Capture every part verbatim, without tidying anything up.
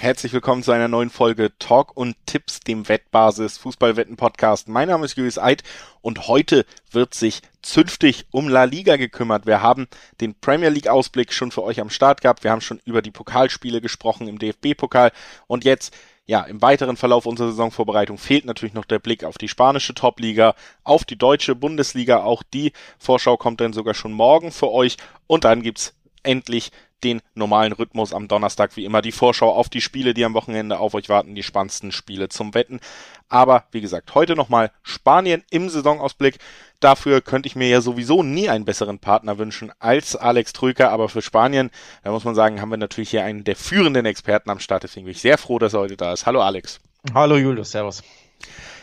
Herzlich willkommen zu einer neuen Folge Talk und Tipps, dem Wettbasis Fußballwetten-Podcast. Mein Name ist Julius Eid und heute wird sich zünftig um La Liga gekümmert. Wir haben den Premier League Ausblick schon für euch am Start gehabt. Wir haben schon über die Pokalspiele gesprochen im D F B-Pokal und jetzt, ja, im weiteren Verlauf unserer Saisonvorbereitung fehlt natürlich noch der Blick auf die spanische Top-Liga, auf die deutsche Bundesliga. Auch die Vorschau kommt dann sogar schon morgen für euch und dann gibt's endlich den normalen Rhythmus am Donnerstag, wie immer die Vorschau auf die Spiele, die am Wochenende auf euch warten, die spannendsten Spiele zum Wetten. Aber wie gesagt, heute nochmal Spanien im Saisonausblick. Dafür könnte ich mir ja sowieso nie einen besseren Partner wünschen als Alex Troika, aber für Spanien, da muss man sagen, haben wir natürlich hier einen der führenden Experten am Start, deswegen bin ich sehr froh, dass er heute da ist. Hallo Alex. Hallo Julius, servus.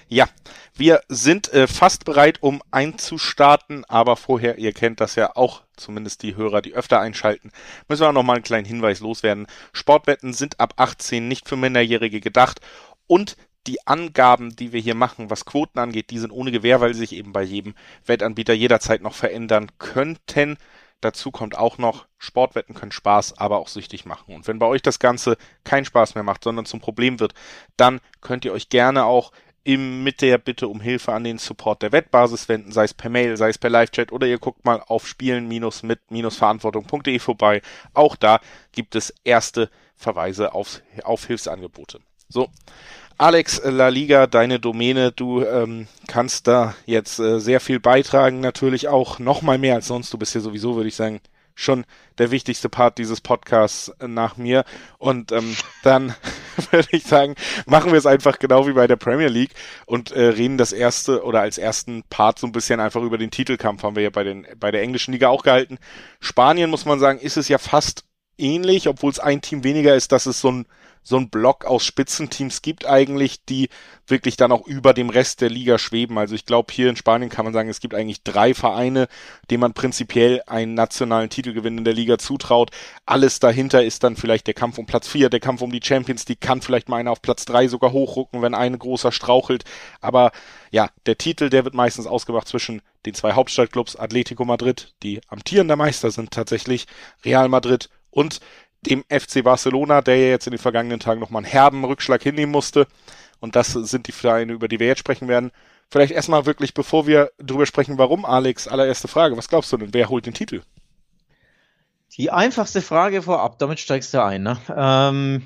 Ja, wir sind äh, fast bereit, um einzustarten, aber vorher, ihr kennt das ja auch, zumindest die Hörer, die öfter einschalten, müssen wir auch nochmal einen kleinen Hinweis loswerden. Sportwetten sind ab achtzehn nicht für Minderjährige gedacht und die Angaben, die wir hier machen, was Quoten angeht, die sind ohne Gewähr, weil sie sich eben bei jedem Wettanbieter jederzeit noch verändern könnten. Dazu kommt auch noch, Sportwetten können Spaß, aber auch süchtig machen. Und wenn bei euch das Ganze keinen Spaß mehr macht, sondern zum Problem wird, dann könnt ihr euch gerne auch mit der Bitte um Hilfe an den Support der Wettbasis wenden, sei es per Mail, sei es per Live-Chat oder ihr guckt mal auf spielen mit verantwortung punkt de vorbei. Auch da gibt es erste Verweise auf, auf Hilfsangebote. So, Alex, La Liga, deine Domäne, du ähm, kannst da jetzt äh, sehr viel beitragen, natürlich auch nochmal mehr als sonst. Du bist ja sowieso, würde ich sagen, schon der wichtigste Part dieses Podcasts nach mir. Und ähm, dann würde ich sagen, machen wir es einfach genau wie bei der Premier League und äh, reden das erste oder als ersten Part so ein bisschen einfach über den Titelkampf. Haben wir ja bei den bei der englischen Liga auch gehalten. Spanien, muss man sagen, ist es ja fast ähnlich, obwohl es ein Team weniger ist, dass es so ein so ein Block aus Spitzenteams gibt eigentlich, die wirklich dann auch über dem Rest der Liga schweben. Also ich glaube, hier in Spanien kann man sagen, es gibt eigentlich drei Vereine, denen man prinzipiell einen nationalen Titelgewinn in der Liga zutraut. Alles dahinter ist dann vielleicht der Kampf um Platz vier, der Kampf um die Champions League, kann vielleicht mal einer auf Platz drei sogar hochrücken, wenn ein großer strauchelt. Aber ja, der Titel, der wird meistens ausgemacht zwischen den zwei Hauptstadtclubs, Atlético Madrid, die amtierender Meister sind tatsächlich, Real Madrid und dem F C Barcelona, der ja jetzt in den vergangenen Tagen nochmal einen herben Rückschlag hinnehmen musste. Und das sind die Vereine, über die wir jetzt sprechen werden. Vielleicht erstmal wirklich, bevor wir drüber sprechen, warum, Alex, allererste Frage. Was glaubst du denn, wer holt den Titel? Die einfachste Frage vorab, damit steigst du ein. Ne? Ähm,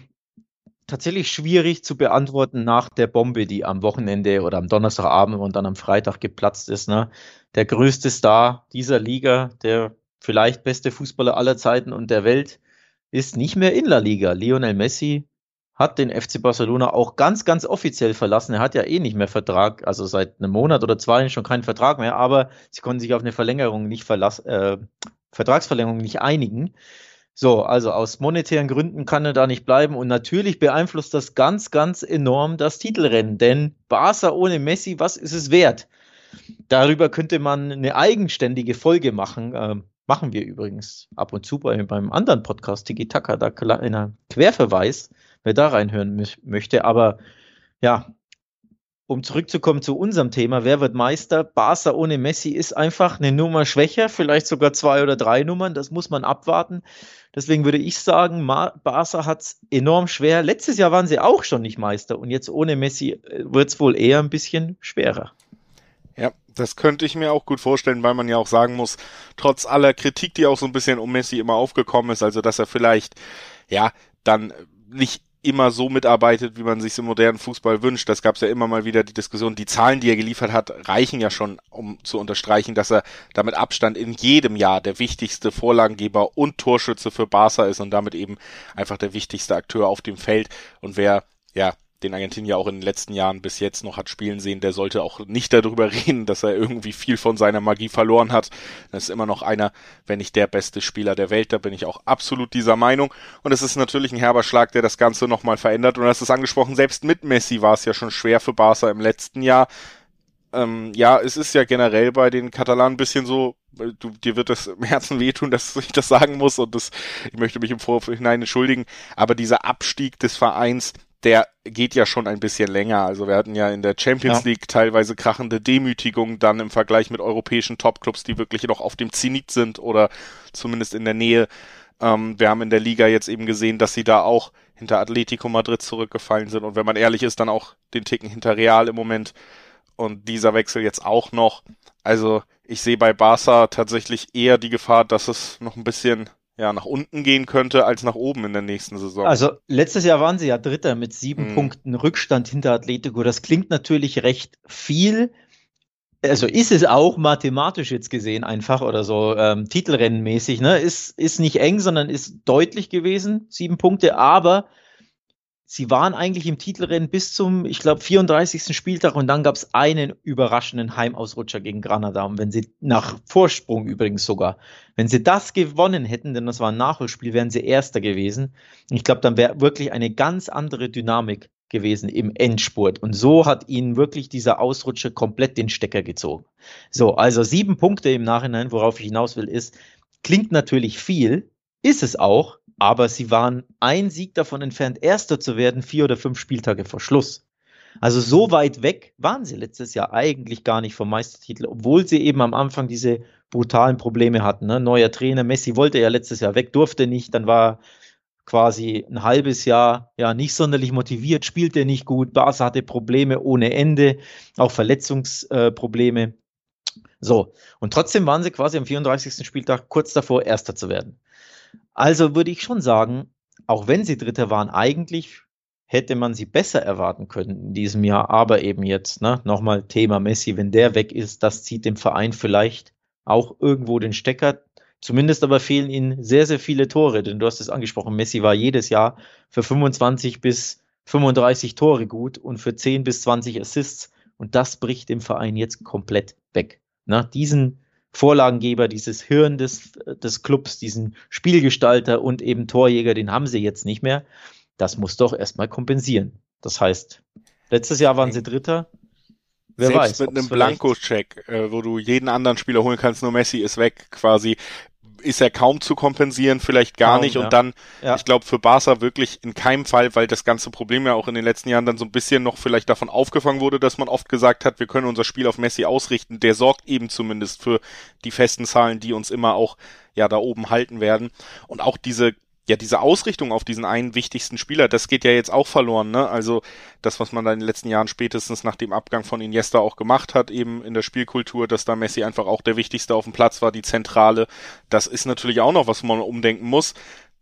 tatsächlich schwierig zu beantworten nach der Bombe, die am Wochenende oder am Donnerstagabend und dann am Freitag geplatzt ist. Ne? Der größte Star dieser Liga, der vielleicht beste Fußballer aller Zeiten und der Welt, ist nicht mehr in La Liga. Lionel Messi hat den F C Barcelona auch ganz, ganz offiziell verlassen. Er hat ja eh nicht mehr Vertrag, also seit einem Monat oder zwei schon keinen Vertrag mehr, aber sie konnten sich auf eine Verlängerung nicht verlassen, äh, Vertragsverlängerung nicht einigen. So, also aus monetären Gründen kann er da nicht bleiben und natürlich beeinflusst das ganz, ganz enorm das Titelrennen, denn Barca ohne Messi, was ist es wert? Darüber könnte man eine eigenständige Folge machen, äh, machen wir übrigens ab und zu bei beim anderen Podcast, Tiki Taka, da kleiner Querverweis, wer da reinhören mü- möchte. Aber ja, um zurückzukommen zu unserem Thema, wer wird Meister? Barca ohne Messi ist einfach eine Nummer schwächer, vielleicht sogar zwei oder drei Nummern, das muss man abwarten. Deswegen würde ich sagen, Mar- Barca hat es enorm schwer. Letztes Jahr waren sie auch schon nicht Meister und jetzt ohne Messi wird es wohl eher ein bisschen schwerer. Ja, das könnte ich mir auch gut vorstellen, weil man ja auch sagen muss, trotz aller Kritik, die auch so ein bisschen um Messi immer aufgekommen ist, also dass er vielleicht, ja, dann nicht immer so mitarbeitet, wie man sich im modernen Fußball wünscht. Das gab es ja immer mal wieder, die Diskussion. Die Zahlen, die er geliefert hat, reichen ja schon, um zu unterstreichen, dass er damit Abstand in jedem Jahr der wichtigste Vorlagengeber und Torschütze für Barca ist und damit eben einfach der wichtigste Akteur auf dem Feld. Und wer, ja, den Argentinier auch in den letzten Jahren bis jetzt noch hat spielen sehen, der sollte auch nicht darüber reden, dass er irgendwie viel von seiner Magie verloren hat. Das ist immer noch einer, wenn nicht der beste Spieler der Welt, da bin ich auch absolut dieser Meinung. Und es ist natürlich ein herber Schlag, der das Ganze nochmal verändert. Und das ist angesprochen, selbst mit Messi war es ja schon schwer für Barca im letzten Jahr. Ähm, ja, es ist ja generell bei den Katalanen ein bisschen so, du, dir wird das im Herzen wehtun, dass ich das sagen muss und das, ich möchte mich im Vorhinein entschuldigen, aber dieser Abstieg des Vereins, der geht ja schon ein bisschen länger. Also wir hatten ja in der Champions League teilweise krachende Demütigungen dann im Vergleich mit europäischen Topclubs, die wirklich noch auf dem Zenit sind oder zumindest in der Nähe. Ähm, wir haben in der Liga jetzt eben gesehen, dass sie da auch hinter Atlético Madrid zurückgefallen sind und wenn man ehrlich ist, dann auch den Ticken hinter Real im Moment und dieser Wechsel jetzt auch noch. Also ich sehe bei Barca tatsächlich eher die Gefahr, dass es noch ein bisschen ja, nach unten gehen könnte, als nach oben in der nächsten Saison. Also letztes Jahr waren sie ja Dritter mit sieben hm. Punkten Rückstand hinter Atletico. Das klingt natürlich recht viel. Also ist es auch mathematisch jetzt gesehen einfach oder so ähm, titelrennenmäßig, ne? Ist, ist nicht eng, sondern ist deutlich gewesen, sieben Punkte, aber sie waren eigentlich im Titelrennen bis zum, ich glaube, vierunddreißigsten Spieltag und dann gab es einen überraschenden Heimausrutscher gegen Granada. Und wenn sie nach Vorsprung übrigens sogar, wenn sie das gewonnen hätten, denn das war ein Nachholspiel, wären sie Erster gewesen. Und ich glaube, dann wäre wirklich eine ganz andere Dynamik gewesen im Endspurt. Und so hat ihnen wirklich dieser Ausrutscher komplett den Stecker gezogen. So, also sieben Punkte im Nachhinein, worauf ich hinaus will, ist, klingt natürlich viel, ist es auch, aber sie waren ein Sieg davon entfernt, Erster zu werden, vier oder fünf Spieltage vor Schluss. Also so weit weg waren sie letztes Jahr eigentlich gar nicht vom Meistertitel, obwohl sie eben am Anfang diese brutalen Probleme hatten. Ne? Neuer Trainer, Messi wollte ja letztes Jahr weg, durfte nicht, dann war quasi ein halbes Jahr ja nicht sonderlich motiviert, spielte nicht gut, Barca hatte Probleme ohne Ende, auch Verletzungsprobleme. Äh, so, und trotzdem waren sie quasi am vierunddreißigsten Spieltag kurz davor, Erster zu werden. Also würde ich schon sagen, auch wenn sie Dritter waren, eigentlich hätte man sie besser erwarten können in diesem Jahr, aber eben jetzt, ne, nochmal Thema Messi, wenn der weg ist, das zieht dem Verein vielleicht auch irgendwo den Stecker. Zumindest aber fehlen ihnen sehr, sehr viele Tore, denn du hast es angesprochen, Messi war jedes Jahr für fünfundzwanzig bis fünfunddreißig Tore gut und für zehn bis zwanzig Assists und das bricht dem Verein jetzt komplett weg. Na, diesen Vorlagengeber, dieses Hirn des, des Clubs, diesen Spielgestalter und eben Torjäger, den haben sie jetzt nicht mehr. Das muss doch erstmal kompensieren. Das heißt, letztes Jahr waren sie Dritter. Wer Selbst weiß, mit einem Blankoscheck, äh, wo du jeden anderen Spieler holen kannst, nur Messi ist weg quasi, ist er kaum zu kompensieren, vielleicht gar kaum, nicht und ja. dann, ja. ich glaube für Barca wirklich in keinem Fall, weil das ganze Problem ja auch in den letzten Jahren dann so ein bisschen noch vielleicht davon aufgefangen wurde, dass man oft gesagt hat, wir können unser Spiel auf Messi ausrichten, der sorgt eben zumindest für die festen Zahlen, die uns immer auch ja da oben halten werden und auch diese Ja, diese Ausrichtung auf diesen einen wichtigsten Spieler, das geht ja jetzt auch verloren, ne? Also das, was man da in den letzten Jahren spätestens nach dem Abgang von Iniesta auch gemacht hat, eben in der Spielkultur, dass da Messi einfach auch der Wichtigste auf dem Platz war, die Zentrale, das ist natürlich auch noch was, wo man umdenken muss.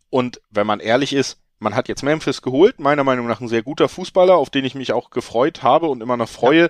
Und wenn man ehrlich ist, man hat jetzt Memphis geholt, meiner Meinung nach ein sehr guter Fußballer, auf den ich mich auch gefreut habe und immer noch freue. Ja.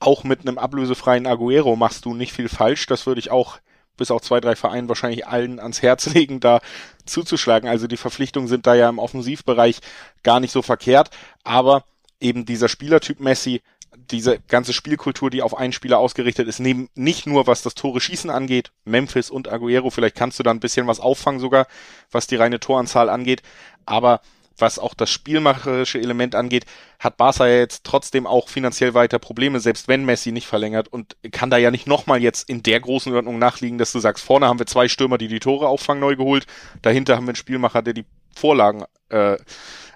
Auch mit einem ablösefreien Agüero machst du nicht viel falsch, das würde ich auch bis auch zwei, drei Vereinen wahrscheinlich allen ans Herz legen, da zuzuschlagen. Also die Verpflichtungen sind da ja im Offensivbereich gar nicht so verkehrt, aber eben dieser Spielertyp Messi, diese ganze Spielkultur, die auf einen Spieler ausgerichtet ist, neben nicht nur, was das Tore-Schießen angeht, Memphis und Agüero, vielleicht kannst du da ein bisschen was auffangen sogar, was die reine Toranzahl angeht, aber was auch das spielmacherische Element angeht, hat Barca ja jetzt trotzdem auch finanziell weiter Probleme, selbst wenn Messi nicht verlängert und kann da ja nicht nochmal jetzt in der großen Ordnung nachliegen, dass du sagst, vorne haben wir zwei Stürmer, die die Tore auffangen, neu geholt, dahinter haben wir einen Spielmacher, der die Vorlagen äh,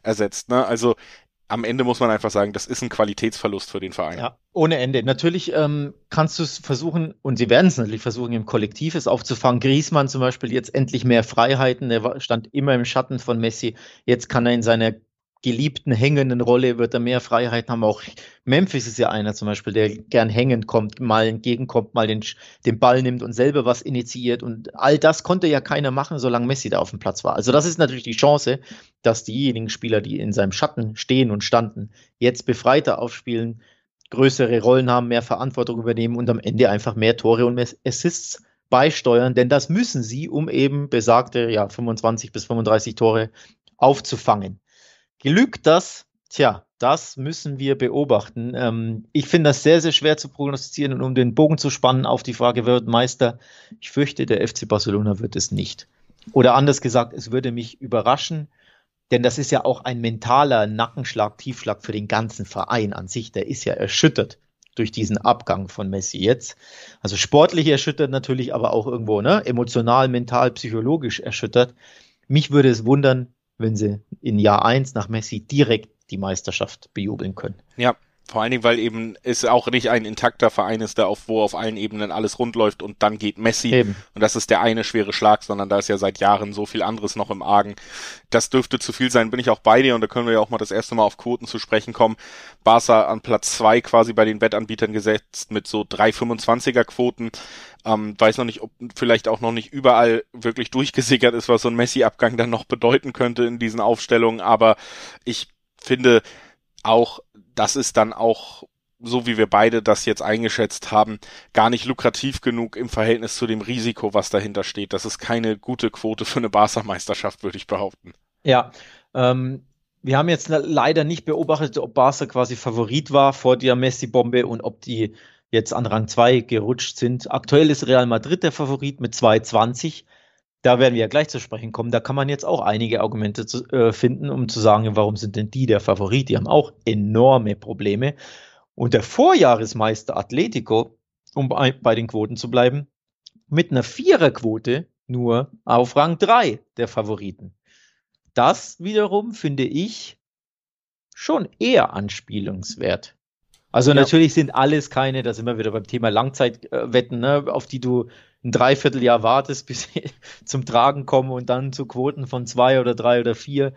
ersetzt. Ne? Also am Ende muss man einfach sagen, das ist ein Qualitätsverlust für den Verein. Ja, ohne Ende. Natürlich ähm, kannst du es versuchen, und sie werden es natürlich versuchen, im Kollektiv es aufzufangen. Griezmann zum Beispiel jetzt endlich mehr Freiheiten, der stand immer im Schatten von Messi. Jetzt kann er in seiner geliebten, hängenden Rolle, wird er mehr Freiheiten haben. Auch Memphis ist ja einer zum Beispiel, der gern hängend kommt, mal entgegenkommt, mal den, den Ball nimmt und selber was initiiert. Und all das konnte ja keiner machen, solange Messi da auf dem Platz war. Also das ist natürlich die Chance, dass diejenigen Spieler, die in seinem Schatten stehen und standen, jetzt befreiter aufspielen, größere Rollen haben, mehr Verantwortung übernehmen und am Ende einfach mehr Tore und mehr Assists beisteuern. Denn das müssen sie, um eben besagte ja, fünfundzwanzig bis fünfunddreißig Tore aufzufangen. Gelügt das? Tja, das müssen wir beobachten. Ähm, ich finde das sehr, sehr schwer zu prognostizieren und um den Bogen zu spannen auf die Frage, wer wird Meister? Ich fürchte, der F C Barcelona wird es nicht. Oder anders gesagt, es würde mich überraschen, denn das ist ja auch ein mentaler Nackenschlag, Tiefschlag für den ganzen Verein an sich. Der ist ja erschüttert durch diesen Abgang von Messi jetzt. Also sportlich erschüttert natürlich, aber auch irgendwo, ne? Emotional, mental, psychologisch erschüttert. Mich würde es wundern, wenn sie in Jahr eins nach Messi direkt die Meisterschaft bejubeln können. Ja, Vor allen Dingen, weil eben es auch nicht ein intakter Verein ist, der auf, wo auf allen Ebenen alles rund läuft und dann geht Messi. Eben. Und das ist der eine schwere Schlag, sondern da ist ja seit Jahren so viel anderes noch im Argen. Das dürfte zu viel sein, bin ich auch bei dir und da können wir ja auch mal das erste Mal auf Quoten zu sprechen kommen. Barca an Platz zwei quasi bei den Wettanbietern gesetzt mit so drei Komma fünfundzwanziger Quoten. Ähm, weiß noch nicht, ob vielleicht auch noch nicht überall wirklich durchgesickert ist, was so ein Messi-Abgang dann noch bedeuten könnte in diesen Aufstellungen, aber ich finde auch, das ist dann auch, so wie wir beide das jetzt eingeschätzt haben, gar nicht lukrativ genug im Verhältnis zu dem Risiko, was dahinter steht. Das ist keine gute Quote für eine Barca-Meisterschaft, würde ich behaupten. Ja, ähm, wir haben jetzt leider nicht beobachtet, ob Barca quasi Favorit war vor der Messi-Bombe und ob die jetzt an Rang zwei gerutscht sind. Aktuell ist Real Madrid der Favorit mit zwei Komma zwanzig. Da werden wir ja gleich zu sprechen kommen. Da kann man jetzt auch einige Argumente zu, äh, finden, um zu sagen, warum sind denn die der Favorit? Die haben auch enorme Probleme. Und der Vorjahresmeister Atletico, um bei, bei den Quoten zu bleiben, mit einer Viererquote nur auf Rang drei der Favoriten. Das wiederum finde ich schon eher anspielungswert. Also natürlich sind alles keine, da sind wir wieder beim Thema Langzeitwetten, ne, auf die du ein Dreivierteljahr wartest, bis sie zum Tragen kommen und dann zu Quoten von zwei oder drei oder vier.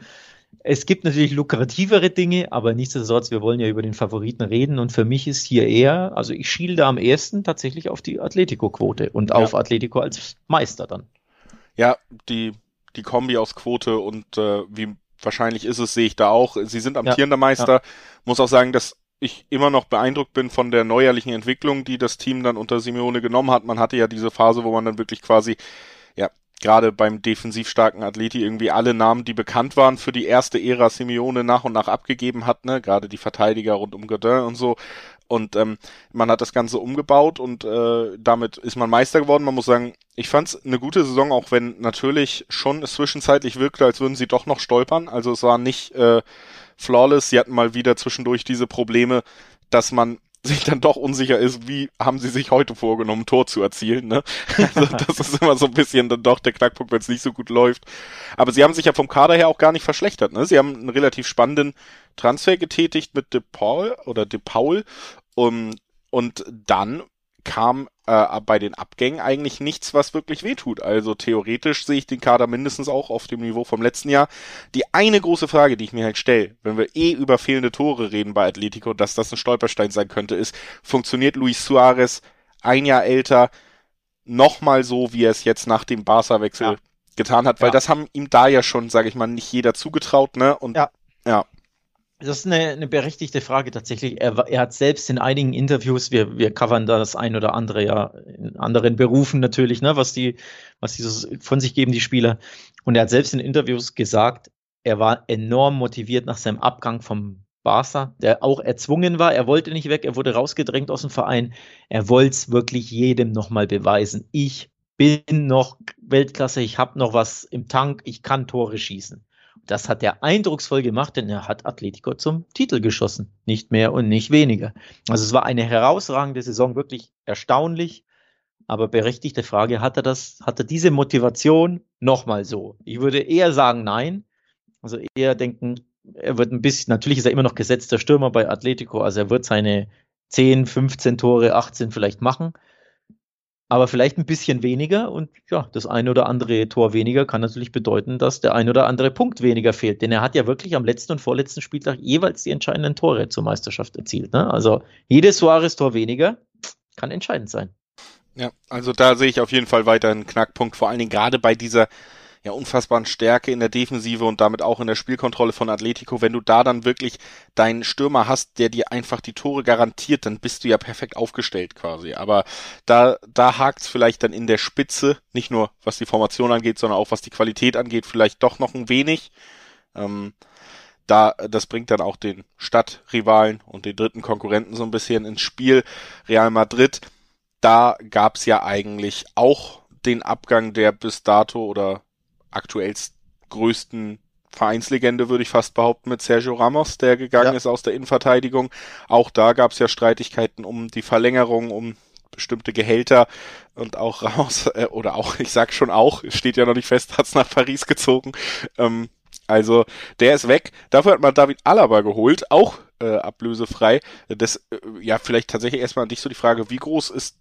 Es gibt natürlich lukrativere Dinge, aber nichtsdestotrotz, wir wollen ja über den Favoriten reden und für mich ist hier eher, also ich schiele da am ehesten tatsächlich auf die Atletico-Quote und ja. auf Atletico als Meister dann. Ja, die, die Kombi aus Quote und äh, wie wahrscheinlich ist es, sehe ich da auch. Sie sind amtierender ja, Meister. Ja. Muss auch sagen, dass ich immer noch beeindruckt bin von der neuerlichen Entwicklung, die das Team dann unter Simeone genommen hat. Man hatte ja diese Phase, wo man dann wirklich quasi, ja, gerade beim defensiv starken Atleti irgendwie alle Namen, die bekannt waren für die erste Ära Simeone nach und nach abgegeben hat, ne, gerade die Verteidiger rund um Godin und so. Und ähm, man hat das Ganze umgebaut und äh, damit ist man Meister geworden. Man muss sagen, ich fand es eine gute Saison, auch wenn natürlich schon es zwischenzeitlich wirkte, als würden sie doch noch stolpern. Also es war nicht äh, flawless. Sie hatten mal wieder zwischendurch diese Probleme, dass man sich dann doch unsicher ist, wie haben sie sich heute vorgenommen, ein Tor zu erzielen, ne? Also das ist immer so ein bisschen dann doch der Knackpunkt, wenn es nicht so gut läuft. Aber sie haben sich ja vom Kader her auch gar nicht verschlechtert, ne? Sie haben einen relativ spannenden Transfer getätigt mit De Paul oder De Paul um, und dann kam äh, bei den Abgängen eigentlich nichts, was wirklich wehtut. Also theoretisch sehe ich den Kader mindestens auch auf dem Niveau vom letzten Jahr. Die eine große Frage, die ich mir halt stelle, wenn wir eh über fehlende Tore reden bei Atletico, dass das ein Stolperstein sein könnte, ist, funktioniert Luis Suárez ein Jahr älter nochmal so, wie er es jetzt nach dem Barca-Wechsel ja. getan hat? Weil ja. das haben ihm da ja schon, sage ich mal, nicht jeder zugetraut, ne? Und ja. ja. Das ist eine, eine berechtigte Frage tatsächlich. Er, er hat selbst in einigen Interviews, wir, wir covern da das ein oder andere ja in anderen Berufen natürlich, ne, was die, was die so von sich geben, die Spieler. Und er hat selbst in Interviews gesagt, er war enorm motiviert nach seinem Abgang vom Barca, der auch erzwungen war. Er wollte nicht weg, er wurde rausgedrängt aus dem Verein. Er wollte es wirklich jedem nochmal beweisen. Ich bin noch Weltklasse, ich habe noch was im Tank, ich kann Tore schießen. Das hat er eindrucksvoll gemacht, denn er hat Atletico zum Titel geschossen. Nicht mehr und nicht weniger. Also es war eine herausragende Saison, wirklich erstaunlich. Aber berechtigte Frage, hat er das, hat er diese Motivation nochmal so? Ich würde eher sagen, nein. Also eher denken, er wird ein bisschen, natürlich ist er immer noch gesetzter Stürmer bei Atletico, also er wird seine zehn, fünfzehn Tore, achtzehn vielleicht machen. Aber vielleicht ein bisschen weniger und ja, das ein oder andere Tor weniger kann natürlich bedeuten, dass der ein oder andere Punkt weniger fehlt. Denn er hat ja wirklich am letzten und vorletzten Spieltag jeweils die entscheidenden Tore zur Meisterschaft erzielt. Ne? Also jedes Suarez-Tor weniger kann entscheidend sein. Ja, also da sehe ich auf jeden Fall weiter einen Knackpunkt, vor allen Dingen gerade bei dieser ja unfassbaren Stärke in der Defensive und damit auch in der Spielkontrolle von Atletico. Wenn du da dann wirklich deinen Stürmer hast, der dir einfach die Tore garantiert, dann bist du ja perfekt aufgestellt quasi. Aber da da hakt's vielleicht dann in der Spitze, nicht nur was die Formation angeht, sondern auch was die Qualität angeht, vielleicht doch noch ein wenig. Ähm, da das bringt dann auch den Stadtrivalen und den dritten Konkurrenten so ein bisschen ins Spiel. Real Madrid, da gab's ja eigentlich auch den Abgang der bis dato oder aktuellst größten Vereinslegende, würde ich fast behaupten, mit Sergio Ramos, der gegangen ja. ist aus der Innenverteidigung. Auch da gab es ja Streitigkeiten um die Verlängerung, um bestimmte Gehälter und auch Ramos, äh, oder auch, ich sag schon auch, steht ja noch nicht fest, hat's nach Paris gezogen. Ähm, Also der ist weg. Dafür hat man David Alaba geholt, auch äh, ablösefrei. Das, äh, ja, vielleicht tatsächlich erstmal an dich so die Frage, wie groß ist,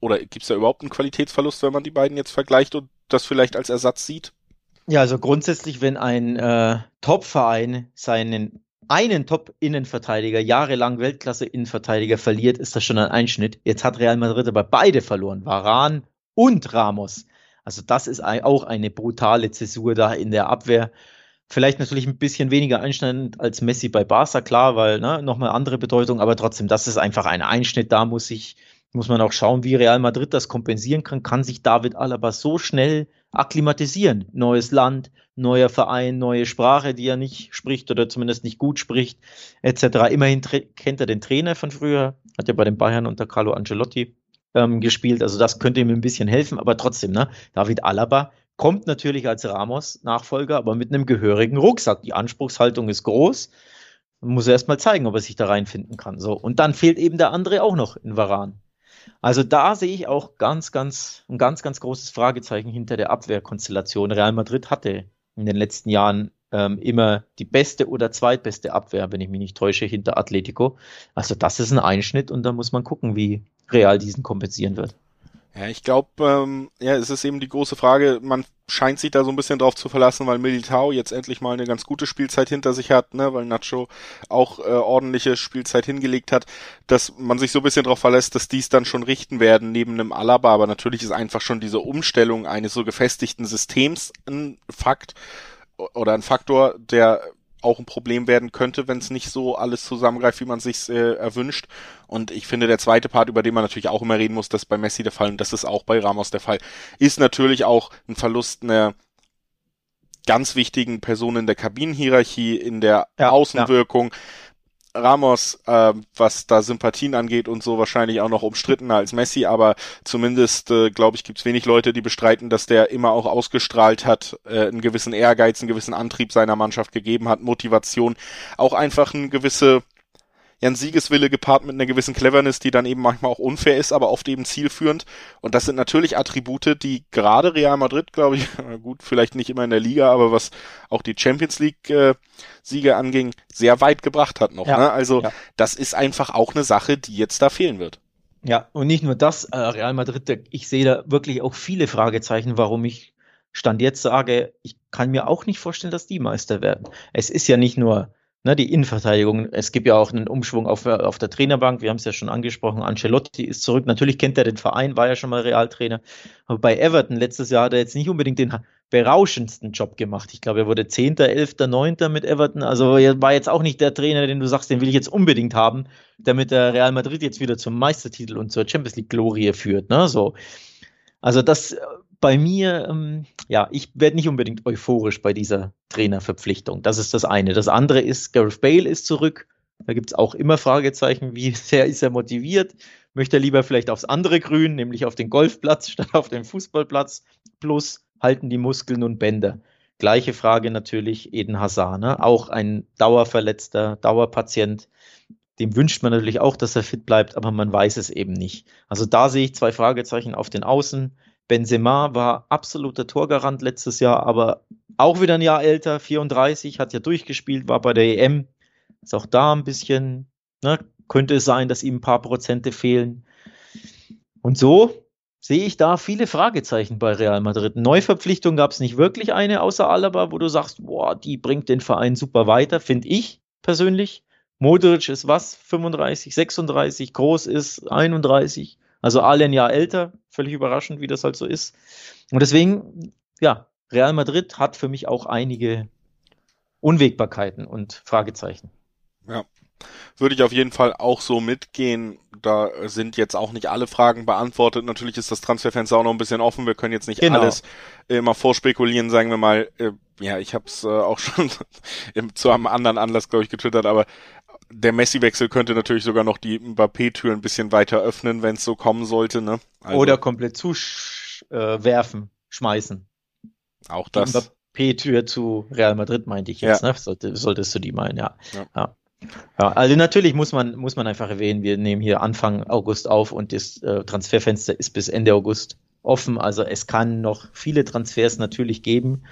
oder gibt's da überhaupt einen Qualitätsverlust, wenn man die beiden jetzt vergleicht und das vielleicht als Ersatz sieht? Ja, also grundsätzlich, wenn ein äh, Top-Verein seinen einen Top-Innenverteidiger, jahrelang Weltklasse-Innenverteidiger verliert, ist das schon ein Einschnitt. Jetzt hat Real Madrid aber beide verloren, Varane und Ramos. Also das ist auch eine brutale Zäsur da in der Abwehr. Vielleicht natürlich ein bisschen weniger einschneidend als Messi bei Barca, klar, weil ne, nochmal andere Bedeutung, aber trotzdem, das ist einfach ein Einschnitt. Da muss ich, muss man auch schauen, wie Real Madrid das kompensieren kann. Kann sich David Alaba so schnell akklimatisieren? Neues Land, neuer Verein, neue Sprache, die er nicht spricht oder zumindest nicht gut spricht, et cetera. Immerhin tra- kennt er den Trainer von früher, hat ja bei den Bayern unter Carlo Ancelotti ähm, gespielt, also das könnte ihm ein bisschen helfen, aber trotzdem, ne? David Alaba kommt natürlich als Ramos-Nachfolger, aber mit einem gehörigen Rucksack. Die Anspruchshaltung ist groß, man muss erst mal zeigen, ob er sich da reinfinden kann. So. Und dann fehlt eben der andere auch noch in Varane. Also da sehe ich auch ganz, ganz, ein ganz, ganz großes Fragezeichen hinter der Abwehrkonstellation. Real Madrid hatte in den letzten Jahren ähm, immer die beste oder zweitbeste Abwehr, wenn ich mich nicht täusche, hinter Atletico. Also das ist ein Einschnitt und da muss man gucken, wie Real diesen kompensieren wird. Ja, ich glaube, ähm, ja, es ist eben die große Frage, man scheint sich da so ein bisschen drauf zu verlassen, weil Militao jetzt endlich mal eine ganz gute Spielzeit hinter sich hat, ne, weil Nacho auch äh, ordentliche Spielzeit hingelegt hat, dass man sich so ein bisschen drauf verlässt, dass die es dann schon richten werden neben einem Alaba, aber natürlich ist einfach schon diese Umstellung eines so gefestigten Systems ein Fakt oder ein Faktor, der auch ein Problem werden könnte, wenn es nicht so alles zusammengreift, wie man es sich äh, erwünscht. Und ich finde, der zweite Part, über den man natürlich auch immer reden muss, das ist bei Messi der Fall und das ist auch bei Ramos der Fall, ist natürlich auch ein Verlust einer ganz wichtigen Person in der Kabinenhierarchie, in der ja, Außenwirkung. Ja. Ramos, äh, was da Sympathien angeht und so, wahrscheinlich auch noch umstrittener als Messi, aber zumindest, äh, glaube ich, gibt es wenig Leute, die bestreiten, dass der immer auch ausgestrahlt hat, äh, einen gewissen Ehrgeiz, einen gewissen Antrieb seiner Mannschaft gegeben hat, Motivation, auch einfach ein gewisse, ja, ein Siegeswille gepaart mit einer gewissen Cleverness, die dann eben manchmal auch unfair ist, aber oft eben zielführend. Und das sind natürlich Attribute, die gerade Real Madrid, glaube ich, gut, vielleicht nicht immer in der Liga, aber was auch die Champions League-Siege äh, anging, sehr weit gebracht hat noch. Ja, ne? Also ja. Das ist einfach auch eine Sache, die jetzt da fehlen wird. Ja, und nicht nur das, äh, Real Madrid, ich sehe da wirklich auch viele Fragezeichen, warum ich Stand jetzt sage, ich kann mir auch nicht vorstellen, dass die Meister werden. Es ist ja nicht nur die Innenverteidigung, es gibt ja auch einen Umschwung auf, auf der Trainerbank, wir haben es ja schon angesprochen, Ancelotti ist zurück, natürlich kennt er den Verein, war ja schon mal Realtrainer, aber bei Everton letztes Jahr hat er jetzt nicht unbedingt den berauschendsten Job gemacht, ich glaube, er wurde Zehnter, Elfter, Neunter mit Everton, also er war jetzt auch nicht der Trainer, den du sagst, den will ich jetzt unbedingt haben, damit der Real Madrid jetzt wieder zum Meistertitel und zur Champions League Glorie führt, ne, so. Also das bei mir, ähm, ja, ich werde nicht unbedingt euphorisch bei dieser Trainerverpflichtung. Das ist das eine. Das andere ist, Gareth Bale ist zurück. Da gibt es auch immer Fragezeichen, wie sehr ist er motiviert? Möchte er lieber vielleicht aufs andere Grün, nämlich auf den Golfplatz statt auf den Fußballplatz? Plus halten die Muskeln und Bänder. Gleiche Frage natürlich Eden Hazard, ne? Auch ein Dauerverletzter, Dauerpatient. Dem wünscht man natürlich auch, dass er fit bleibt, aber man weiß es eben nicht. Also da sehe ich zwei Fragezeichen auf den Außen. Benzema war absoluter Torgarant letztes Jahr, aber auch wieder ein Jahr älter, vierunddreißig, hat ja durchgespielt, war bei der E M. Ist auch da ein bisschen, ne, könnte es sein, dass ihm ein paar Prozente fehlen. Und so sehe ich da viele Fragezeichen bei Real Madrid. Neuverpflichtung gab es nicht wirklich eine, außer Alaba, wo du sagst, boah, die bringt den Verein super weiter, finde ich persönlich. Modric ist was? fünfunddreißig, sechsunddreißig, groß ist einunddreißig, also alle ein Jahr älter, völlig überraschend, wie das halt so ist. Und deswegen, ja, Real Madrid hat für mich auch einige Unwägbarkeiten und Fragezeichen. Ja, würde ich auf jeden Fall auch so mitgehen. Da sind jetzt auch nicht alle Fragen beantwortet. Natürlich ist das Transferfenster auch noch ein bisschen offen. Wir können jetzt nicht genau alles immer vorspekulieren, sagen wir mal. Ja, ich habe es auch schon zu einem anderen Anlass, glaube ich, getwittert, aber der Messi-Wechsel könnte natürlich sogar noch die Mbappé-Tür ein bisschen weiter öffnen, wenn es so kommen sollte. Ne? Also oder komplett zuwerfen, äh, schmeißen. Auch das. Die Mbappé-Tür zu Real Madrid meinte ich jetzt. Ja. Ne? Sollte, solltest du die meinen, ja. Ja. Ja. Ja, also natürlich muss man muss man einfach erwähnen, wir nehmen hier Anfang August auf und das äh, Transferfenster ist bis Ende August offen. Also es kann noch viele Transfers natürlich geben.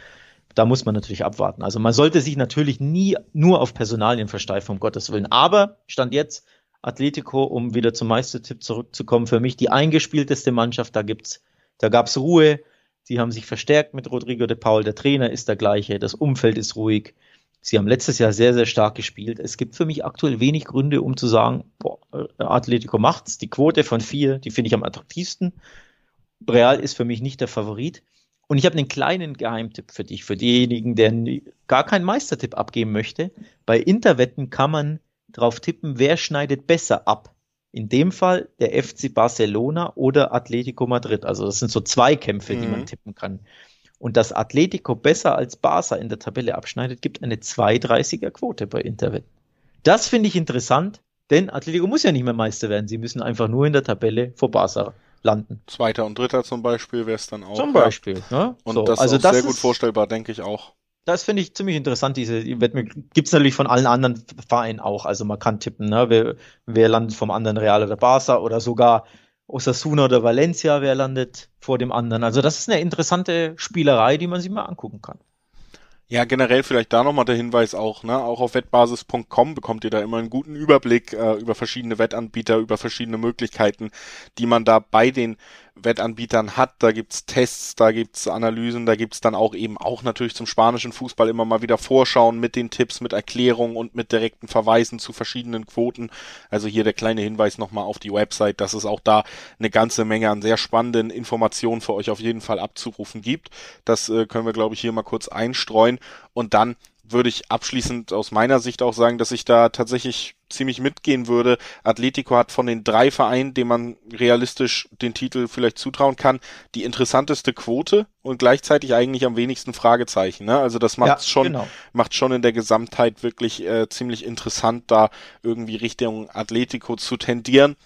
Da muss man natürlich abwarten. Also man sollte sich natürlich nie nur auf Personalien versteifen, um Gottes Willen. Aber Stand jetzt, Atletico, um wieder zum Meistertipp zurückzukommen, für mich die eingespielteste Mannschaft, da gibt's, da gab's Ruhe, die haben sich verstärkt mit Rodrigo de Paul, der Trainer ist der gleiche, das Umfeld ist ruhig. Sie haben letztes Jahr sehr, sehr stark gespielt. Es gibt für mich aktuell wenig Gründe, um zu sagen, boah, Atletico macht's. Die Quote von vier, die finde ich am attraktivsten. Real ist für mich nicht der Favorit. Und ich habe einen kleinen Geheimtipp für dich, für diejenigen, der gar keinen Meistertipp abgeben möchte. Bei Interwetten kann man drauf tippen, wer schneidet besser ab. In dem Fall der F C Barcelona oder Atlético Madrid. Also das sind so zwei Kämpfe, mhm. die man tippen kann. Und dass Atlético besser als Barca in der Tabelle abschneidet, gibt eine zwei Komma dreißiger Quote bei Interwetten. Das finde ich interessant, denn Atlético muss ja nicht mehr Meister werden. Sie müssen einfach nur in der Tabelle vor Barca landen. Zweiter und Dritter zum Beispiel wäre es dann auch. Zum Beispiel. Ne? Und so, das also ist das sehr gut ist, vorstellbar, denke ich auch. Das finde ich ziemlich interessant. Diese gibt es natürlich von allen anderen Vereinen auch. Also man kann tippen, ne? wer, wer landet vom anderen Real oder Barca oder sogar Osasuna oder Valencia, wer landet vor dem anderen. Also das ist eine interessante Spielerei, die man sich mal angucken kann. Ja, generell vielleicht da nochmal der Hinweis auch, ne? Auch auf wettbasis punkt com bekommt ihr da immer einen guten Überblick äh, über verschiedene Wettanbieter, über verschiedene Möglichkeiten, die man da bei den Wettanbietern hat. Da gibt's Tests, da gibt's Analysen, da gibt's dann auch eben auch natürlich zum spanischen Fußball immer mal wieder Vorschauen mit den Tipps, mit Erklärungen und mit direkten Verweisen zu verschiedenen Quoten. Also hier der kleine Hinweis nochmal auf die Website, dass es auch da eine ganze Menge an sehr spannenden Informationen für euch auf jeden Fall abzurufen gibt. Das äh, können wir, glaube ich, hier mal kurz einstreuen. Und dann würde ich abschließend aus meiner Sicht auch sagen, dass ich da tatsächlich ziemlich mitgehen würde. Atletico hat von den drei Vereinen, denen man realistisch den Titel vielleicht zutrauen kann, die interessanteste Quote und gleichzeitig eigentlich am wenigsten Fragezeichen. Ne? Also das macht ja, schon, genau. macht schon in der Gesamtheit wirklich äh, ziemlich interessant, da irgendwie Richtung Atletico zu tendieren.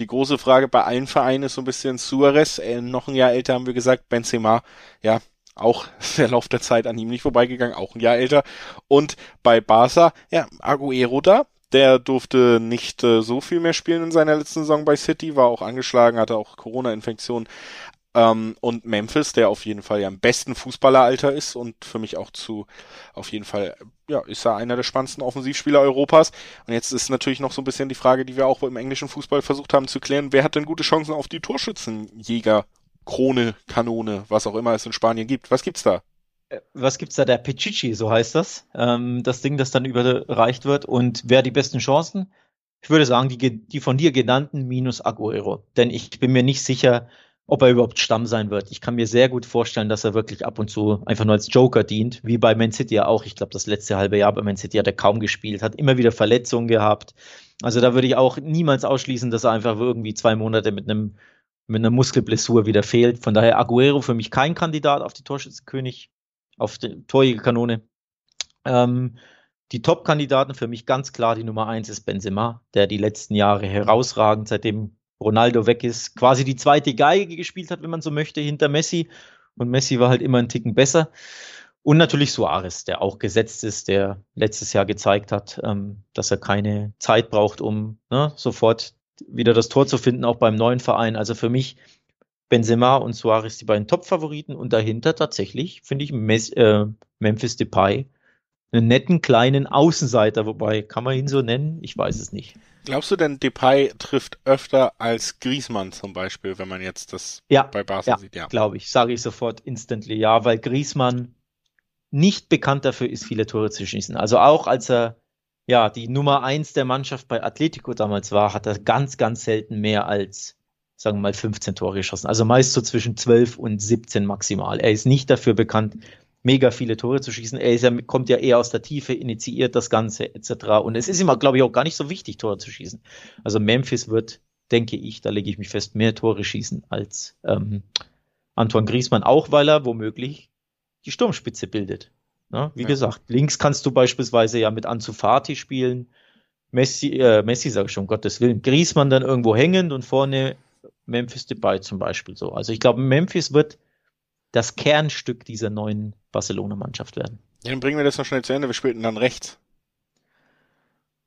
Die große Frage bei allen Vereinen ist so ein bisschen Suarez, äh, noch ein Jahr älter haben wir gesagt, Benzema, ja, auch der Lauf der Zeit an ihm nicht vorbeigegangen, auch ein Jahr älter. Und bei Barca, ja, Agüero da, der durfte nicht äh, so viel mehr spielen in seiner letzten Saison bei City, war auch angeschlagen, hatte auch Corona-Infektion. Ähm, und Memphis, der auf jeden Fall ja im besten Fußballeralter ist und für mich auch zu, auf jeden Fall, ja, ist er einer der spannendsten Offensivspieler Europas. Und jetzt ist natürlich noch so ein bisschen die Frage, die wir auch im englischen Fußball versucht haben zu klären, wer hat denn gute Chancen auf die Torschützenjäger? Krone, Kanone, was auch immer es in Spanien gibt. Was gibt's da? Was gibt's da? Der Pichichi, so heißt das. Ähm, das Ding, das dann überreicht wird. Und wer die besten Chancen? Ich würde sagen, die, die von dir genannten minus Agüero. Denn ich bin mir nicht sicher, ob er überhaupt Stamm sein wird. Ich kann mir sehr gut vorstellen, dass er wirklich ab und zu einfach nur als Joker dient, wie bei Man City ja auch. Ich glaube, das letzte halbe Jahr bei Man City hat er kaum gespielt, hat immer wieder Verletzungen gehabt. Also da würde ich auch niemals ausschließen, dass er einfach irgendwie zwei Monate mit einem mit einer Muskelblessur wieder fehlt. Von daher Agüero für mich kein Kandidat auf die Torschützenkönig, auf die Torjägerkanone. Ähm, die Top-Kandidaten für mich ganz klar, die Nummer eins ist Benzema, der die letzten Jahre herausragend, seitdem Ronaldo weg ist, quasi die zweite Geige gespielt hat, wenn man so möchte, hinter Messi. Und Messi war halt immer einen Ticken besser. Und natürlich Suárez, der auch gesetzt ist, der letztes Jahr gezeigt hat, ähm, dass er keine Zeit braucht, um ne, sofort wieder das Tor zu finden, auch beim neuen Verein. Also für mich Benzema und Suarez die beiden Top-Favoriten und dahinter tatsächlich, finde ich, Mes- äh, Memphis Depay, einen netten kleinen Außenseiter, wobei, kann man ihn so nennen? Ich weiß es nicht. Glaubst du denn, Depay trifft öfter als Griezmann zum Beispiel, wenn man jetzt das ja, bei Barca ja, sieht? Ja, glaube ich, sage ich sofort instantly ja, weil Griezmann nicht bekannt dafür ist, viele Tore zu schießen. Also auch als er ja, die Nummer eins der Mannschaft bei Atletico damals war, hat er ganz, ganz selten mehr als, sagen wir mal, fünfzehn Tore geschossen. Also meist so zwischen zwölf und siebzehn maximal. Er ist nicht dafür bekannt, mega viele Tore zu schießen. Er ist ja, kommt ja eher aus der Tiefe, initiiert das Ganze et cetera. Und es ist ihm, glaube ich, auch gar nicht so wichtig, Tore zu schießen. Also Memphis wird, denke ich, da lege ich mich fest, mehr Tore schießen als ähm, Antoine Griezmann, auch weil er womöglich die Sturmspitze bildet. Ja, wie ja. gesagt, links kannst du beispielsweise ja mit Ansu Fati spielen, Messi, äh, Messi sage ich schon, um Gottes Willen, Griezmann dann irgendwo hängend und vorne Memphis Depay zum Beispiel so. Also ich glaube, Memphis wird das Kernstück dieser neuen Barcelona-Mannschaft werden. Ja, dann bringen wir das noch schnell zu Ende, wir spielten dann rechts.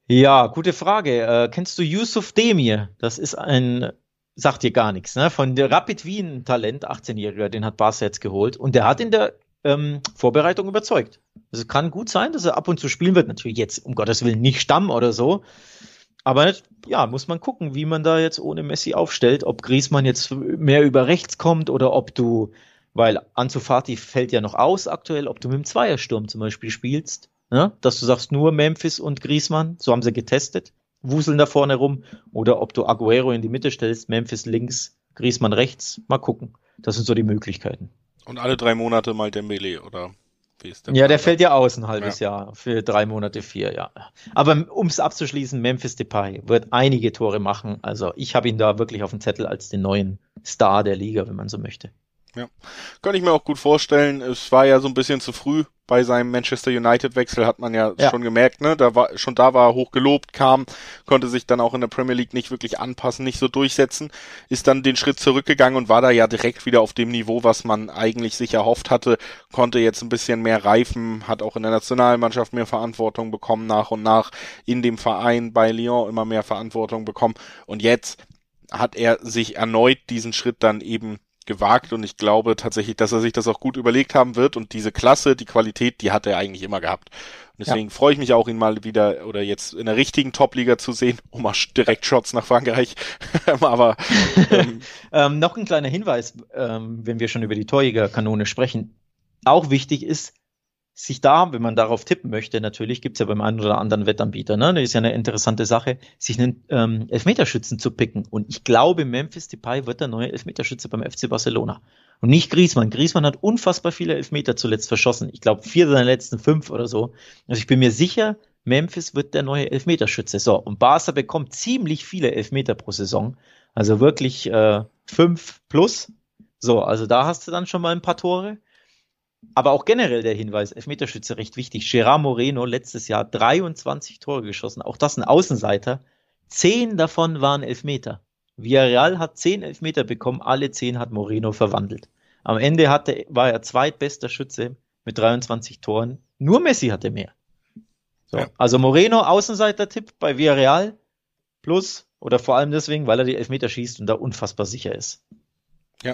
Ja, gute Frage. Äh, kennst du Yusuf Demir? Das ist ein, sagt dir gar nichts, ne? Von der Rapid Wien Talent, achtzehn-Jähriger, den hat Barca jetzt geholt und der hat in der ähm, Vorbereitung überzeugt. Also es kann gut sein, dass er ab und zu spielen wird. Natürlich jetzt, um Gottes Willen, nicht Stamm oder so. Aber ja, muss man gucken, wie man da jetzt ohne Messi aufstellt, ob Griezmann jetzt mehr über rechts kommt oder ob du, weil Ansu Fati fällt ja noch aus aktuell, ob du mit dem Zweiersturm zum Beispiel spielst, ne? Dass du sagst, nur Memphis und Griezmann, so haben sie getestet, wuseln da vorne rum, oder ob du Agüero in die Mitte stellst, Memphis links, Griezmann rechts, mal gucken. Das sind so die Möglichkeiten. Und alle drei Monate mal Dembélé, oder? Wie ist der ja, Plan? Der fällt ja aus ein halbes ja. Jahr, für drei Monate, vier, ja. Aber um es abzuschließen, Memphis Depay wird einige Tore machen. Also ich habe ihn da wirklich auf dem Zettel als den neuen Star der Liga, wenn man so möchte. Ja, kann ich mir auch gut vorstellen. Es war ja so ein bisschen zu früh bei seinem Manchester United-Wechsel, hat man ja, ja. schon gemerkt, ne? Da war, schon da war er hochgelobt, kam, konnte sich dann auch in der Premier League nicht wirklich anpassen, nicht so durchsetzen, ist dann den Schritt zurückgegangen und war da ja direkt wieder auf dem Niveau, was man eigentlich sich erhofft hatte, konnte jetzt ein bisschen mehr reifen, hat auch in der Nationalmannschaft mehr Verantwortung bekommen, nach und nach in dem Verein bei Lyon immer mehr Verantwortung bekommen, und jetzt hat er sich erneut diesen Schritt dann eben gewagt, und ich glaube tatsächlich, dass er sich das auch gut überlegt haben wird, und diese Klasse, die Qualität, die hat er eigentlich immer gehabt. Und deswegen ja. freue ich mich auch, ihn mal wieder oder jetzt in der richtigen Top-Liga zu sehen, um mal direkt Shots nach Frankreich. Aber ähm, ähm, noch ein kleiner Hinweis, ähm, wenn wir schon über die Torjägerkanone sprechen. Auch wichtig ist, sich da, wenn man darauf tippen möchte, natürlich gibt's ja beim einen oder anderen Wettanbieter, ne, das ist ja eine interessante Sache, sich einen ähm, Elfmeterschützen zu picken. Und ich glaube, Memphis Depay wird der neue Elfmeterschütze beim F C Barcelona. Und nicht Griezmann. Griezmann hat unfassbar viele Elfmeter zuletzt verschossen. Ich glaube, vier seiner letzten fünf oder so. Also ich bin mir sicher, Memphis wird der neue Elfmeterschütze. So, und Barca bekommt ziemlich viele Elfmeter pro Saison. Also wirklich äh, fünf plus. So, also da hast du dann schon mal ein paar Tore. Aber auch generell der Hinweis, Elfmeterschütze recht wichtig. Gerard Moreno, letztes Jahr dreiundzwanzig Tore geschossen, auch das ein Außenseiter. Zehn davon waren Elfmeter. Villarreal hat zehn Elfmeter bekommen, alle zehn hat Moreno verwandelt. Am Ende hatte, war er zweitbester Schütze mit dreiundzwanzig Toren. Nur Messi hatte mehr. So, ja. Also Moreno, Außenseiter-Tipp bei Villarreal, plus, oder vor allem deswegen, weil er die Elfmeter schießt und da unfassbar sicher ist. Ja,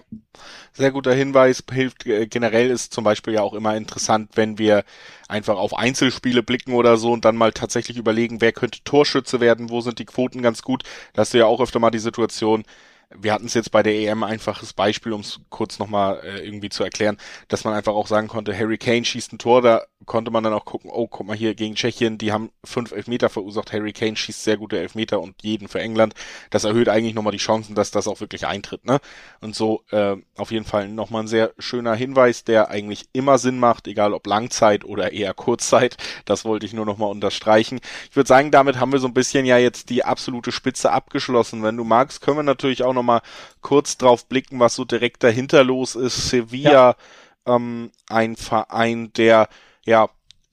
sehr guter Hinweis, hilft generell, ist zum Beispiel ja auch immer interessant, wenn wir einfach auf Einzelspiele blicken oder so und dann mal tatsächlich überlegen, wer könnte Torschütze werden, wo sind die Quoten ganz gut, da hast du ja auch öfter mal die Situation, wir hatten es jetzt bei der E M, einfaches Beispiel, um es kurz nochmal äh, irgendwie zu erklären, dass man einfach auch sagen konnte, Harry Kane schießt ein Tor, da konnte man dann auch gucken, oh, guck mal hier gegen Tschechien, die haben fünf Elfmeter verursacht, Harry Kane schießt sehr gute Elfmeter und jeden für England, das erhöht eigentlich nochmal die Chancen, dass das auch wirklich eintritt, ne? Und so äh, auf jeden Fall nochmal ein sehr schöner Hinweis, der eigentlich immer Sinn macht, egal ob Langzeit oder eher Kurzzeit, das wollte ich nur nochmal unterstreichen. Ich würde sagen, damit haben wir so ein bisschen ja jetzt die absolute Spitze abgeschlossen, wenn du magst, können wir natürlich auch noch mal kurz drauf blicken, was so direkt dahinter los ist. Sevilla, ja. ähm, ein Verein, der ja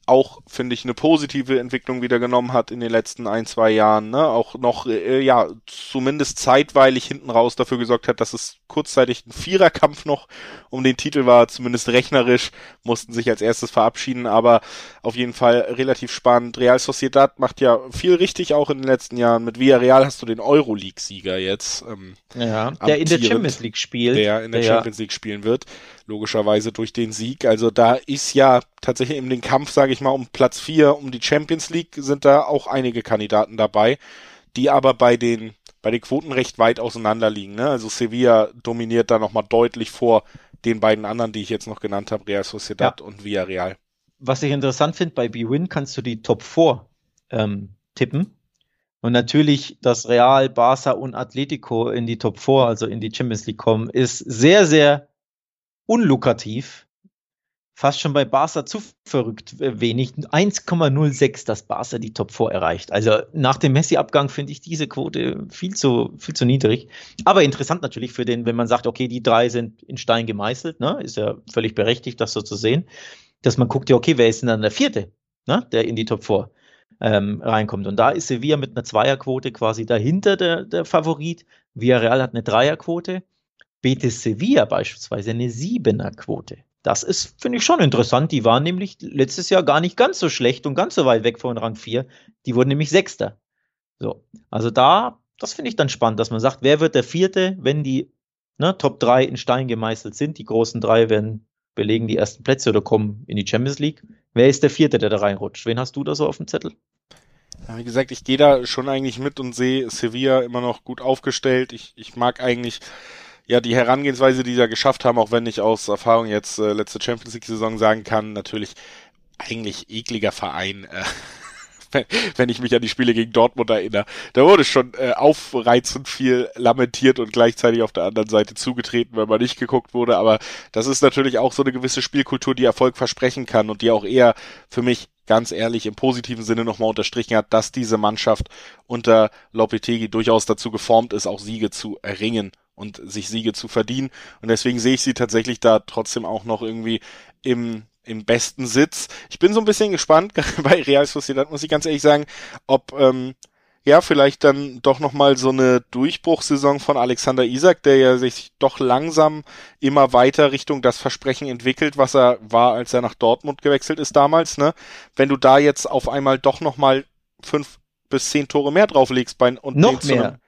auch, finde ich, eine positive Entwicklung wieder genommen hat in den letzten ein, zwei Jahren, ne? Auch noch, äh, ja, zumindest zeitweilig hinten raus dafür gesorgt hat, dass es kurzzeitig ein Viererkampf noch um den Titel war, zumindest rechnerisch, mussten sich als erstes verabschieden, aber auf jeden Fall relativ spannend. Real Sociedad macht ja viel richtig auch in den letzten Jahren. Mit Villarreal hast du den Euroleague-Sieger jetzt. Ähm, ja, der in der Champions League spielt. Der in der, der Champions League spielen wird, logischerweise durch den Sieg. Also da ist ja tatsächlich in den Kampf, sage ich mal, um Platz vier, um die Champions League sind da auch einige Kandidaten dabei, die aber bei den bei den Quoten recht weit auseinander liegen, ne? Also Sevilla dominiert da nochmal deutlich vor den beiden anderen, die ich jetzt noch genannt habe, Real Sociedad ja. und Villarreal. Was ich interessant finde, bei BWin kannst du die Top vier ähm, tippen. Und natürlich, dass Real, Barca und Atletico in die Top vier, also in die Champions League kommen, ist sehr, sehr unlukrativ, fast schon bei Barca zu verrückt wenig, eins Komma null sechs, dass Barca die Top vier erreicht. Also nach dem Messi-Abgang finde ich diese Quote viel zu viel zu niedrig. Aber interessant natürlich für den, wenn man sagt, okay, die drei sind in Stein gemeißelt, ne? Ist ja völlig berechtigt, das so zu sehen, dass man guckt, ja okay, wer ist denn dann der Vierte, ne? Der in die Top vier ähm, reinkommt. Und da ist Sevilla mit einer Zweierquote quasi dahinter der, der Favorit. Villarreal hat eine Dreierquote. Betis Sevilla beispielsweise eine Siebener-Quote. Das ist, finde ich, schon interessant. Die waren nämlich letztes Jahr gar nicht ganz so schlecht und ganz so weit weg von Rang vier. Die wurden nämlich Sechster. So, also da, das finde ich dann spannend, dass man sagt, wer wird der Vierte, wenn die ne, Top drei in Stein gemeißelt sind. Die großen drei werden belegen die ersten Plätze oder kommen in die Champions League. Wer ist der Vierte, der da reinrutscht? Wen hast du da so auf dem Zettel? Ja, wie gesagt, ich gehe da schon eigentlich mit und sehe Sevilla immer noch gut aufgestellt. Ich, ich mag eigentlich ja die Herangehensweise, die sie da geschafft haben, auch wenn ich aus Erfahrung jetzt äh, letzte Champions League-Saison sagen kann, natürlich eigentlich ekliger Verein, äh, wenn, wenn ich mich an die Spiele gegen Dortmund erinnere. Da wurde schon äh, aufreizend viel lamentiert und gleichzeitig auf der anderen Seite zugetreten, weil man nicht geguckt wurde. Aber das ist natürlich auch so eine gewisse Spielkultur, die Erfolg versprechen kann und die auch eher für mich ganz ehrlich im positiven Sinne nochmal unterstrichen hat, dass diese Mannschaft unter Lopetegui durchaus dazu geformt ist, auch Siege zu erringen und sich Siege zu verdienen. Und deswegen sehe ich sie tatsächlich da trotzdem auch noch irgendwie im im besten Sitz. Ich bin so ein bisschen gespannt, bei Real Sociedad muss ich ganz ehrlich sagen, ob ähm, ja vielleicht dann doch nochmal so eine Durchbruchssaison von Alexander Isak, der ja sich doch langsam immer weiter Richtung das Versprechen entwickelt, was er war, als er nach Dortmund gewechselt ist damals, ne? Wenn du da jetzt auf einmal doch nochmal fünf bis zehn Tore mehr drauflegst bei und noch mehr.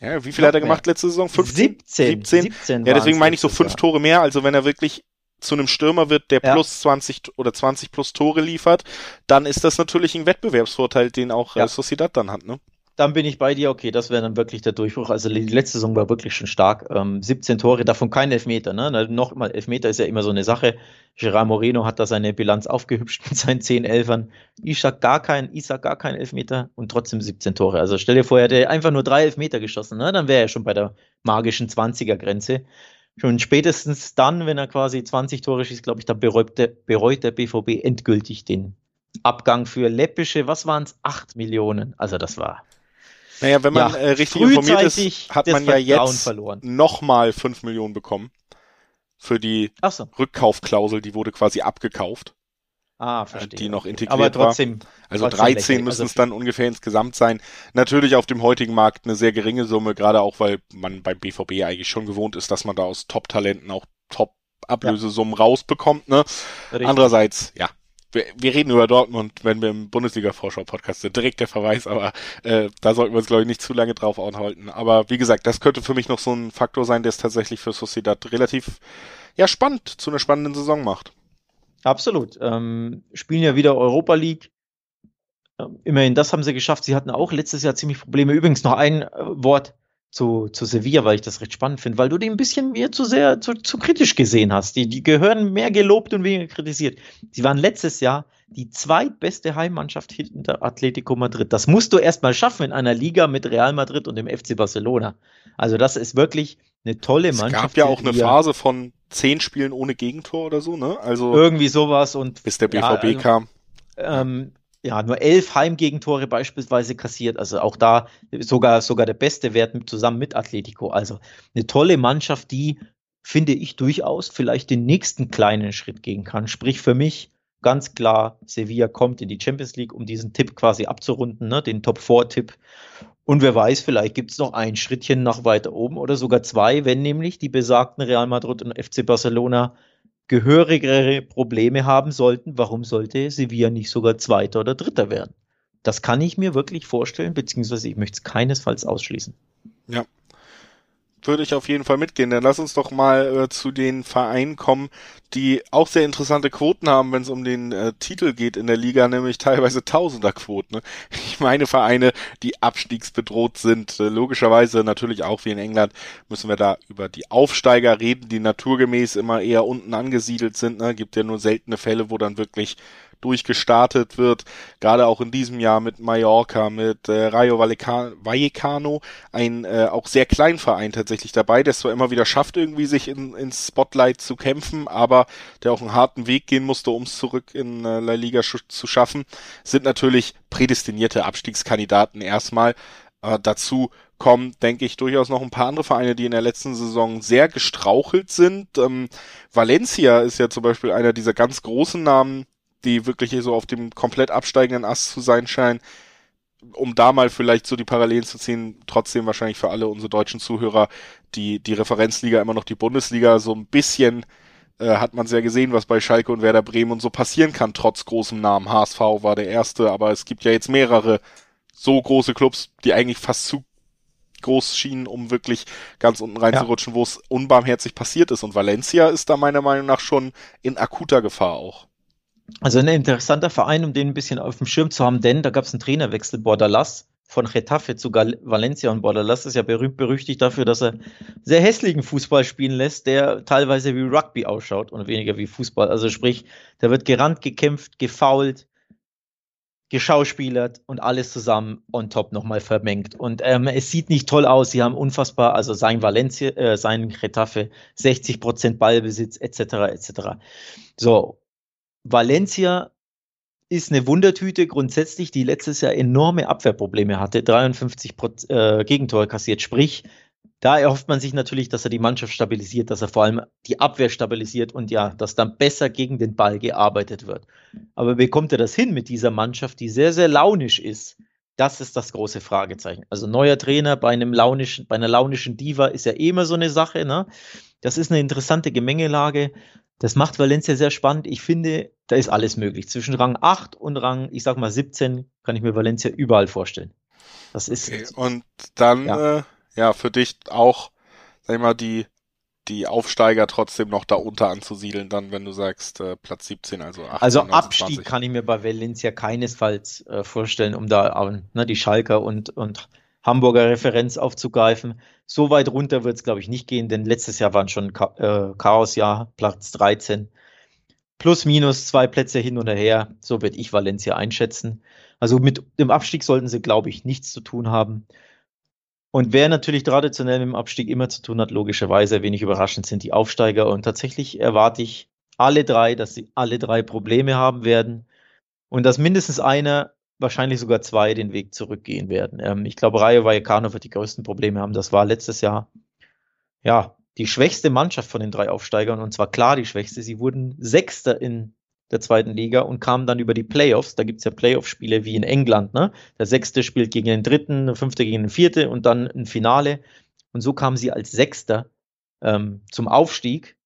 Einem, ja, wie viel noch hat er gemacht mehr. Letzte Saison? fünfzehn, siebzehn, siebzehn. Ja, deswegen meine ich so fünf Tore mehr, also wenn er wirklich zu einem Stürmer wird, der ja. plus zwanzig oder zwanzig plus Tore liefert, dann ist das natürlich ein Wettbewerbsvorteil, den auch ja. Sociedad dann hat, ne? Dann bin ich bei dir, okay, das wäre dann wirklich der Durchbruch. Also die letzte Saison war wirklich schon stark. Ähm, siebzehn Tore, davon kein Elfmeter, ne? Na, noch mal, Elfmeter ist ja immer so eine Sache. Gerard Moreno hat da seine Bilanz aufgehübscht mit seinen zehn Elfern. Isak gar kein, Isak gar kein Elfmeter und trotzdem siebzehn Tore. Also stell dir vor, er hätte einfach nur drei Elfmeter geschossen, ne? Dann wäre er schon bei der magischen zwanziger-Grenze. Schon spätestens dann, wenn er quasi zwanzig Tore schießt, glaube ich, da bereut der, bereut der B V B endgültig den Abgang für läppische, was waren es, acht Millionen. Also das war... Naja, wenn man ja, äh, richtig informiert ist, hat man ja jetzt nochmal fünf Millionen bekommen für die Ach so. Rückkaufklausel, die wurde quasi abgekauft. Ah, verstehe. Die noch integriert aber trotzdem, war. Also trotzdem dreizehn müssen also es dann ungefähr insgesamt sein. Natürlich auf dem heutigen Markt eine sehr geringe Summe, gerade auch, weil man beim B V B eigentlich schon gewohnt ist, dass man da aus Top-Talenten auch Top-Ablösesummen ja. rausbekommt. Ne? Andererseits, ja, wir, wir reden über Dortmund, wenn wir im Bundesliga-Vorschau-Podcast sind, direkt der Verweis, aber äh, da sollten wir uns, glaube ich, nicht zu lange drauf anhalten. Aber wie gesagt, das könnte für mich noch so ein Faktor sein, der es tatsächlich für Sociedad relativ ja spannend, zu einer spannenden Saison macht. Absolut. Ähm, spielen ja wieder Europa League. Ähm, immerhin, das haben sie geschafft. Sie hatten auch letztes Jahr ziemlich Probleme. Übrigens noch ein äh, Wort zu, zu Sevilla, weil ich das recht spannend finde, weil du die ein bisschen mir zu sehr zu, zu kritisch gesehen hast. Die, die gehören mehr gelobt und weniger kritisiert. Sie waren letztes Jahr die zweitbeste Heimmannschaft hinter Atlético Madrid. Das musst du erstmal schaffen in einer Liga mit Real Madrid und dem F C Barcelona. Also das ist wirklich eine tolle Mannschaft. Es gab ja auch eine Phase von zehn Spielen ohne Gegentor oder so, ne? Also irgendwie sowas und bis der B V B ja, also, kam. Ähm, ja, nur elf Heimgegentore beispielsweise kassiert. Also auch da sogar, sogar der beste Wert mit, zusammen mit Atletico. Also eine tolle Mannschaft, die, finde ich, durchaus vielleicht den nächsten kleinen Schritt gehen kann. Sprich für mich ganz klar, Sevilla kommt in die Champions League, um diesen Tipp quasi abzurunden, ne? Den Top vier Tipp. Und wer weiß, vielleicht gibt es noch ein Schrittchen nach weiter oben oder sogar zwei, wenn nämlich die besagten Real Madrid und F C Barcelona gehörigere Probleme haben sollten. Warum sollte Sevilla nicht sogar Zweiter oder Dritter werden? Das kann ich mir wirklich vorstellen, beziehungsweise ich möchte es keinesfalls ausschließen. Ja, würde ich auf jeden Fall mitgehen. Dann lass uns doch mal äh, zu den Vereinen kommen, die auch sehr interessante Quoten haben, wenn es um den äh, Titel geht in der Liga, nämlich teilweise Tausenderquoten. Ne? Ich meine Vereine, die abstiegsbedroht sind. Äh, logischerweise natürlich auch wie in England müssen wir da über die Aufsteiger reden, die naturgemäß immer eher unten angesiedelt sind. Ne? Gibt ja nur seltene Fälle, wo dann wirklich durchgestartet wird, gerade auch in diesem Jahr mit Mallorca, mit äh, Rayo Vallecano, ein äh, auch sehr kleinen Verein tatsächlich dabei, der es zwar immer wieder schafft, irgendwie sich in, ins Spotlight zu kämpfen, aber der auch einen harten Weg gehen musste, um es zurück in äh, La Liga sch- zu schaffen, sind natürlich prädestinierte Abstiegskandidaten erstmal. Äh, dazu kommen, denke ich, durchaus noch ein paar andere Vereine, die in der letzten Saison sehr gestrauchelt sind. Ähm, Valencia ist ja zum Beispiel einer dieser ganz großen Namen, die wirklich so auf dem komplett absteigenden Ast zu sein scheinen, um da mal vielleicht so die Parallelen zu ziehen, trotzdem wahrscheinlich für alle unsere deutschen Zuhörer, die die Referenzliga immer noch die Bundesliga, so ein bisschen äh, hat man es ja gesehen, was bei Schalke und Werder Bremen und so passieren kann, trotz großem Namen. H S V war der erste, aber es gibt ja jetzt mehrere so große Clubs, die eigentlich fast zu groß schienen, um wirklich ganz unten reinzurutschen, ja. wo es unbarmherzig passiert ist. Und Valencia ist da meiner Meinung nach schon in akuter Gefahr auch. Also ein interessanter Verein, um den ein bisschen auf dem Schirm zu haben, denn da gab es einen Trainerwechsel, Bordalás von Getafe zu Gal- Valencia. Und Bordalás ist ja berühmt berüchtigt dafür, dass er sehr hässlichen Fußball spielen lässt, der teilweise wie Rugby ausschaut und weniger wie Fußball. Also sprich, da wird gerannt, gekämpft, gefoult, geschauspielert und alles zusammen on top nochmal vermengt. Und ähm, es sieht nicht toll aus. Sie haben unfassbar, also sein Valencia, äh, sein Getafe, sechzig Prozent Ballbesitz et cetera et cetera. So, Valencia ist eine Wundertüte grundsätzlich, die letztes Jahr enorme Abwehrprobleme hatte, dreiundfünfzig Prozent äh, Gegentore kassiert, sprich, da erhofft man sich natürlich, dass er die Mannschaft stabilisiert, dass er vor allem die Abwehr stabilisiert und ja, dass dann besser gegen den Ball gearbeitet wird. Aber bekommt er das hin mit dieser Mannschaft, die sehr, sehr launisch ist? Das ist das große Fragezeichen. Also neuer Trainer bei einem launischen, bei einer launischen Diva ist ja eh immer so eine Sache, ne? Das ist eine interessante Gemengelage. Das macht Valencia sehr spannend. Ich finde, da ist alles möglich. Zwischen Rang acht und Rang, ich sag mal siebzehn, kann ich mir Valencia überall vorstellen. Das ist okay. Und dann ja. Äh, ja für dich auch, sag ich mal, die die Aufsteiger trotzdem noch da unter anzusiedeln, dann wenn du sagst äh, Platz siebzehn, also achtzehn, also Abstieg neunundzwanzig. Kann ich mir bei Valencia keinesfalls äh, vorstellen, um da äh, ne, die Schalker und und Hamburger Referenz aufzugreifen. So weit runter wird es, glaube ich, nicht gehen, denn letztes Jahr waren schon Ka- äh, Chaosjahr, Platz dreizehn. Plus, minus, zwei Plätze hin oder her. So würde ich Valencia einschätzen. Also mit dem Abstieg sollten sie, glaube ich, nichts zu tun haben. Und wer natürlich traditionell mit dem Abstieg immer zu tun hat, logischerweise, wenig überraschend, sind die Aufsteiger. Und tatsächlich erwarte ich alle drei, dass sie alle drei Probleme haben werden. Und dass mindestens einer, wahrscheinlich sogar zwei, den Weg zurückgehen werden. Ähm, ich glaube, Rayo Vallecano wird die größten Probleme haben. Das war letztes Jahr ja die schwächste Mannschaft von den drei Aufsteigern und zwar klar die schwächste. Sie wurden Sechster in der zweiten Liga und kamen dann über die Playoffs. Da gibt es ja Playoff-Spiele wie in England, ne? Der Sechste spielt gegen den Dritten, der Fünfte gegen den Vierten und dann ein Finale. Und so kamen sie als Sechster ähm, zum Aufstieg.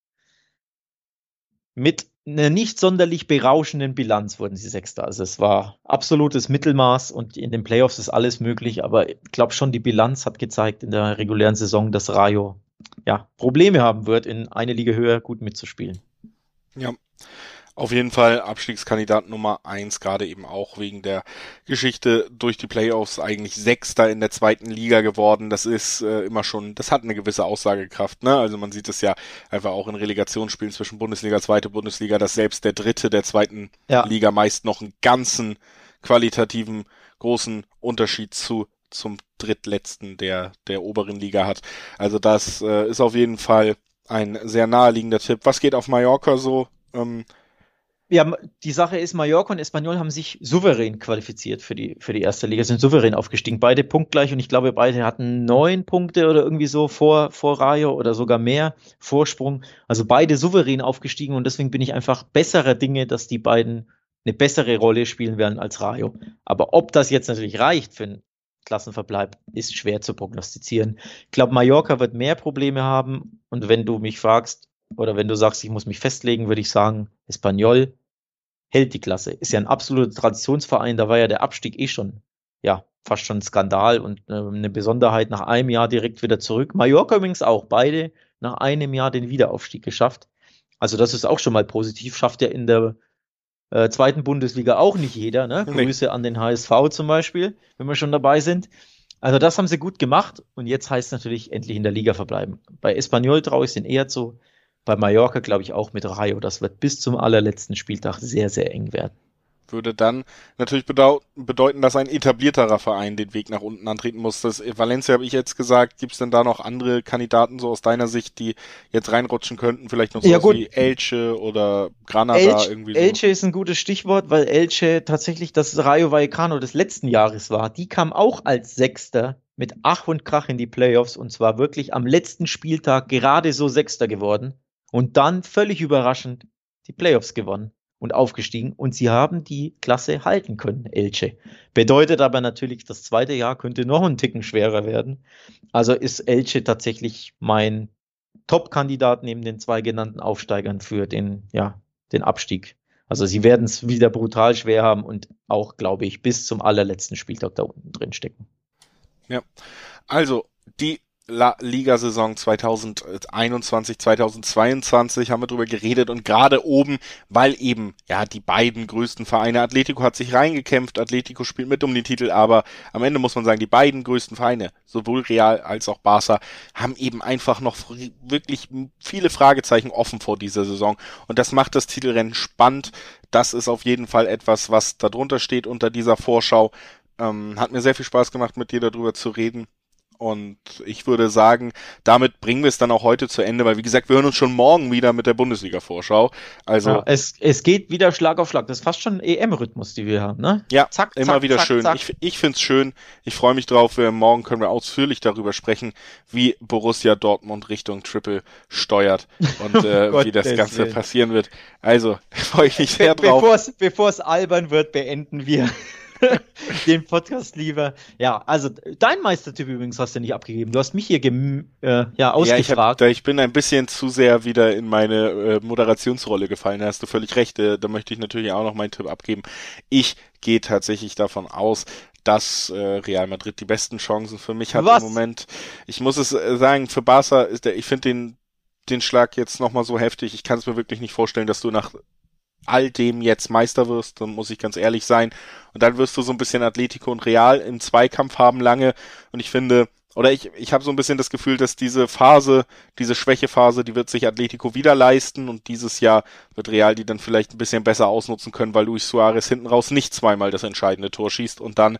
Mit einer nicht sonderlich berauschenden Bilanz wurden sie Sechster. Also es war absolutes Mittelmaß und in den Playoffs ist alles möglich, aber ich glaube schon, die Bilanz hat gezeigt in der regulären Saison, dass Rayo ja Probleme haben wird, in eine Liga höher gut mitzuspielen. Ja, auf jeden Fall Abstiegskandidat Nummer eins, gerade eben auch wegen der Geschichte durch die Playoffs, eigentlich Sechster in der zweiten Liga geworden. Das ist äh, immer schon, das hat eine gewisse Aussagekraft, ne? Also man sieht es ja einfach auch in Relegationsspielen zwischen Bundesliga, zweite Bundesliga, dass selbst der Dritte der zweiten ja. Liga meist noch einen ganzen qualitativen großen Unterschied zu zum Drittletzten der der oberen Liga hat. Also das äh, ist auf jeden Fall ein sehr naheliegender Tipp. Was geht auf Mallorca so? Ähm, Ja, die Sache ist, Mallorca und Espanyol haben sich souverän qualifiziert für die, für die erste Liga, sind souverän aufgestiegen. Beide punktgleich und ich glaube, beide hatten neun Punkte oder irgendwie so vor, vor Rayo oder sogar mehr Vorsprung. Also beide souverän aufgestiegen und deswegen bin ich einfach besserer Dinge, dass die beiden eine bessere Rolle spielen werden als Rayo. Aber ob das jetzt natürlich reicht für einen Klassenverbleib, ist schwer zu prognostizieren. Ich glaube, Mallorca wird mehr Probleme haben und wenn du mich fragst, oder wenn du sagst, ich muss mich festlegen, würde ich sagen, Espanyol hält die Klasse. Ist ja ein absoluter Traditionsverein, da war ja der Abstieg eh schon, ja, fast schon ein Skandal und äh, eine Besonderheit, nach einem Jahr direkt wieder zurück. Mallorca übrigens auch, beide nach einem Jahr den Wiederaufstieg geschafft. Also das ist auch schon mal positiv, schafft ja in der äh, zweiten Bundesliga auch nicht jeder, ne? Nee. Grüße an den H S V zum Beispiel, wenn wir schon dabei sind. Also das haben sie gut gemacht und jetzt heißt es natürlich, endlich in der Liga verbleiben. Bei Espanyol traue ich es ihnen eher zu. Bei Mallorca glaube ich auch mit Rayo. Das wird bis zum allerletzten Spieltag sehr, sehr eng werden. Würde dann natürlich bedau- bedeuten, dass ein etablierterer Verein den Weg nach unten antreten muss. Das Valencia habe ich jetzt gesagt. Gibt es denn da noch andere Kandidaten so aus deiner Sicht, die jetzt reinrutschen könnten? Vielleicht noch so ja, wie Elche oder Granada? Elche, irgendwie so. Elche ist ein gutes Stichwort, weil Elche tatsächlich das Rayo Vallecano des letzten Jahres war. Die kam auch als Sechster mit Ach und Krach in die Playoffs und zwar wirklich am letzten Spieltag gerade so Sechster geworden. Und dann völlig überraschend die Playoffs gewonnen und aufgestiegen. Und sie haben die Klasse halten können, Elche. Bedeutet aber natürlich, das zweite Jahr könnte noch einen Ticken schwerer werden. Also ist Elche tatsächlich mein Top-Kandidat neben den zwei genannten Aufsteigern für den, ja, den Abstieg. Also sie werden es wieder brutal schwer haben und auch, glaube ich, bis zum allerletzten Spieltag da unten drin stecken. Ja, also die La Liga-Saison zwanzig einundzwanzig, zwanzig zweiundzwanzig haben wir drüber geredet und gerade oben, weil eben, ja, die beiden größten Vereine, Atletico hat sich reingekämpft, Atletico spielt mit um den Titel, aber am Ende muss man sagen, die beiden größten Vereine, sowohl Real als auch Barca, haben eben einfach noch wirklich viele Fragezeichen offen vor dieser Saison und das macht das Titelrennen spannend. Das ist auf jeden Fall etwas, was da drunter steht unter dieser Vorschau. Ähm, hat mir sehr viel Spaß gemacht, mit dir darüber zu reden. Und ich würde sagen, damit bringen wir es dann auch heute zu Ende, weil wie gesagt, wir hören uns schon morgen wieder mit der Bundesliga-Vorschau. Also ja, es, es geht wieder Schlag auf Schlag. Das ist fast schon ein E M-Rhythmus, die wir haben, ne? Ja, zack, immer zack, wieder zack, schön. Zack. Ich, ich find's schön. Ich freue mich drauf. Wir, morgen können wir ausführlich darüber sprechen, wie Borussia Dortmund Richtung Triple steuert und äh, oh wie Gott, das Ganze will. passieren wird. Also freue ich mich sehr Be- drauf. Bevor's, bevor's albern wird, beenden wir den Podcast lieber. Ja, also dein Meistertipp übrigens hast du nicht abgegeben. Du hast mich hier gem- äh, ja, ausgefragt. Ja, ich, hab, ich bin ein bisschen zu sehr wieder in meine äh, Moderationsrolle gefallen. Da hast du völlig recht. Äh, da möchte ich natürlich auch noch meinen Tipp abgeben. Ich gehe tatsächlich davon aus, dass äh, Real Madrid die besten Chancen für mich hat Was? im Moment. Ich muss es äh, sagen, für Barca ist der, ich finde den, den Schlag jetzt nochmal so heftig. Ich kann es mir wirklich nicht vorstellen, dass du nach all dem jetzt Meister wirst, dann muss ich ganz ehrlich sein. Und dann wirst du so ein bisschen Atletico und Real im Zweikampf haben lange. Und ich finde, oder ich ich habe so ein bisschen das Gefühl, dass diese Phase, diese Schwächephase, die wird sich Atletico wieder leisten. Und dieses Jahr wird Real die dann vielleicht ein bisschen besser ausnutzen können, weil Luis Suárez hinten raus nicht zweimal das entscheidende Tor schießt. Und dann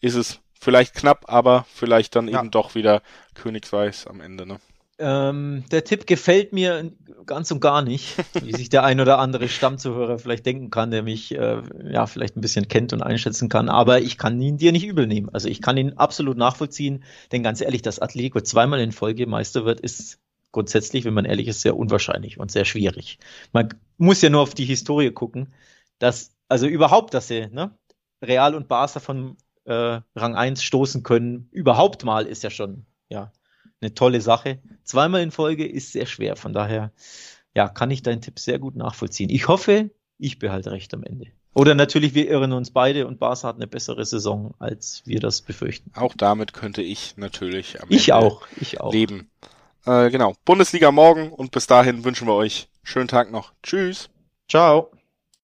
ist es vielleicht knapp, aber vielleicht dann ja. eben doch wieder Königsweiß am Ende, ne? Ähm, der Tipp gefällt mir ganz und gar nicht, wie sich der ein oder andere Stammzuhörer vielleicht denken kann, der mich äh, ja vielleicht ein bisschen kennt und einschätzen kann, aber ich kann ihn dir nicht übel nehmen. Also ich kann ihn absolut nachvollziehen, denn ganz ehrlich, dass Atletico zweimal in Folge Meister wird, ist grundsätzlich, wenn man ehrlich ist, sehr unwahrscheinlich und sehr schwierig. Man muss ja nur auf die Historie gucken, dass, also überhaupt, dass sie, ne, Real und Barca von äh, Rang eins stoßen können, überhaupt mal ist ja schon, ja, eine tolle Sache. Zweimal in Folge ist sehr schwer. Von daher, ja, kann ich deinen Tipp sehr gut nachvollziehen. Ich hoffe, ich behalte recht am Ende. Oder natürlich, wir irren uns beide und Barca hat eine bessere Saison, als wir das befürchten. Auch damit könnte ich natürlich am ich Ende auch, ich auch. leben. Äh, genau, Bundesliga morgen und bis dahin wünschen wir euch schönen Tag noch. Tschüss. Ciao.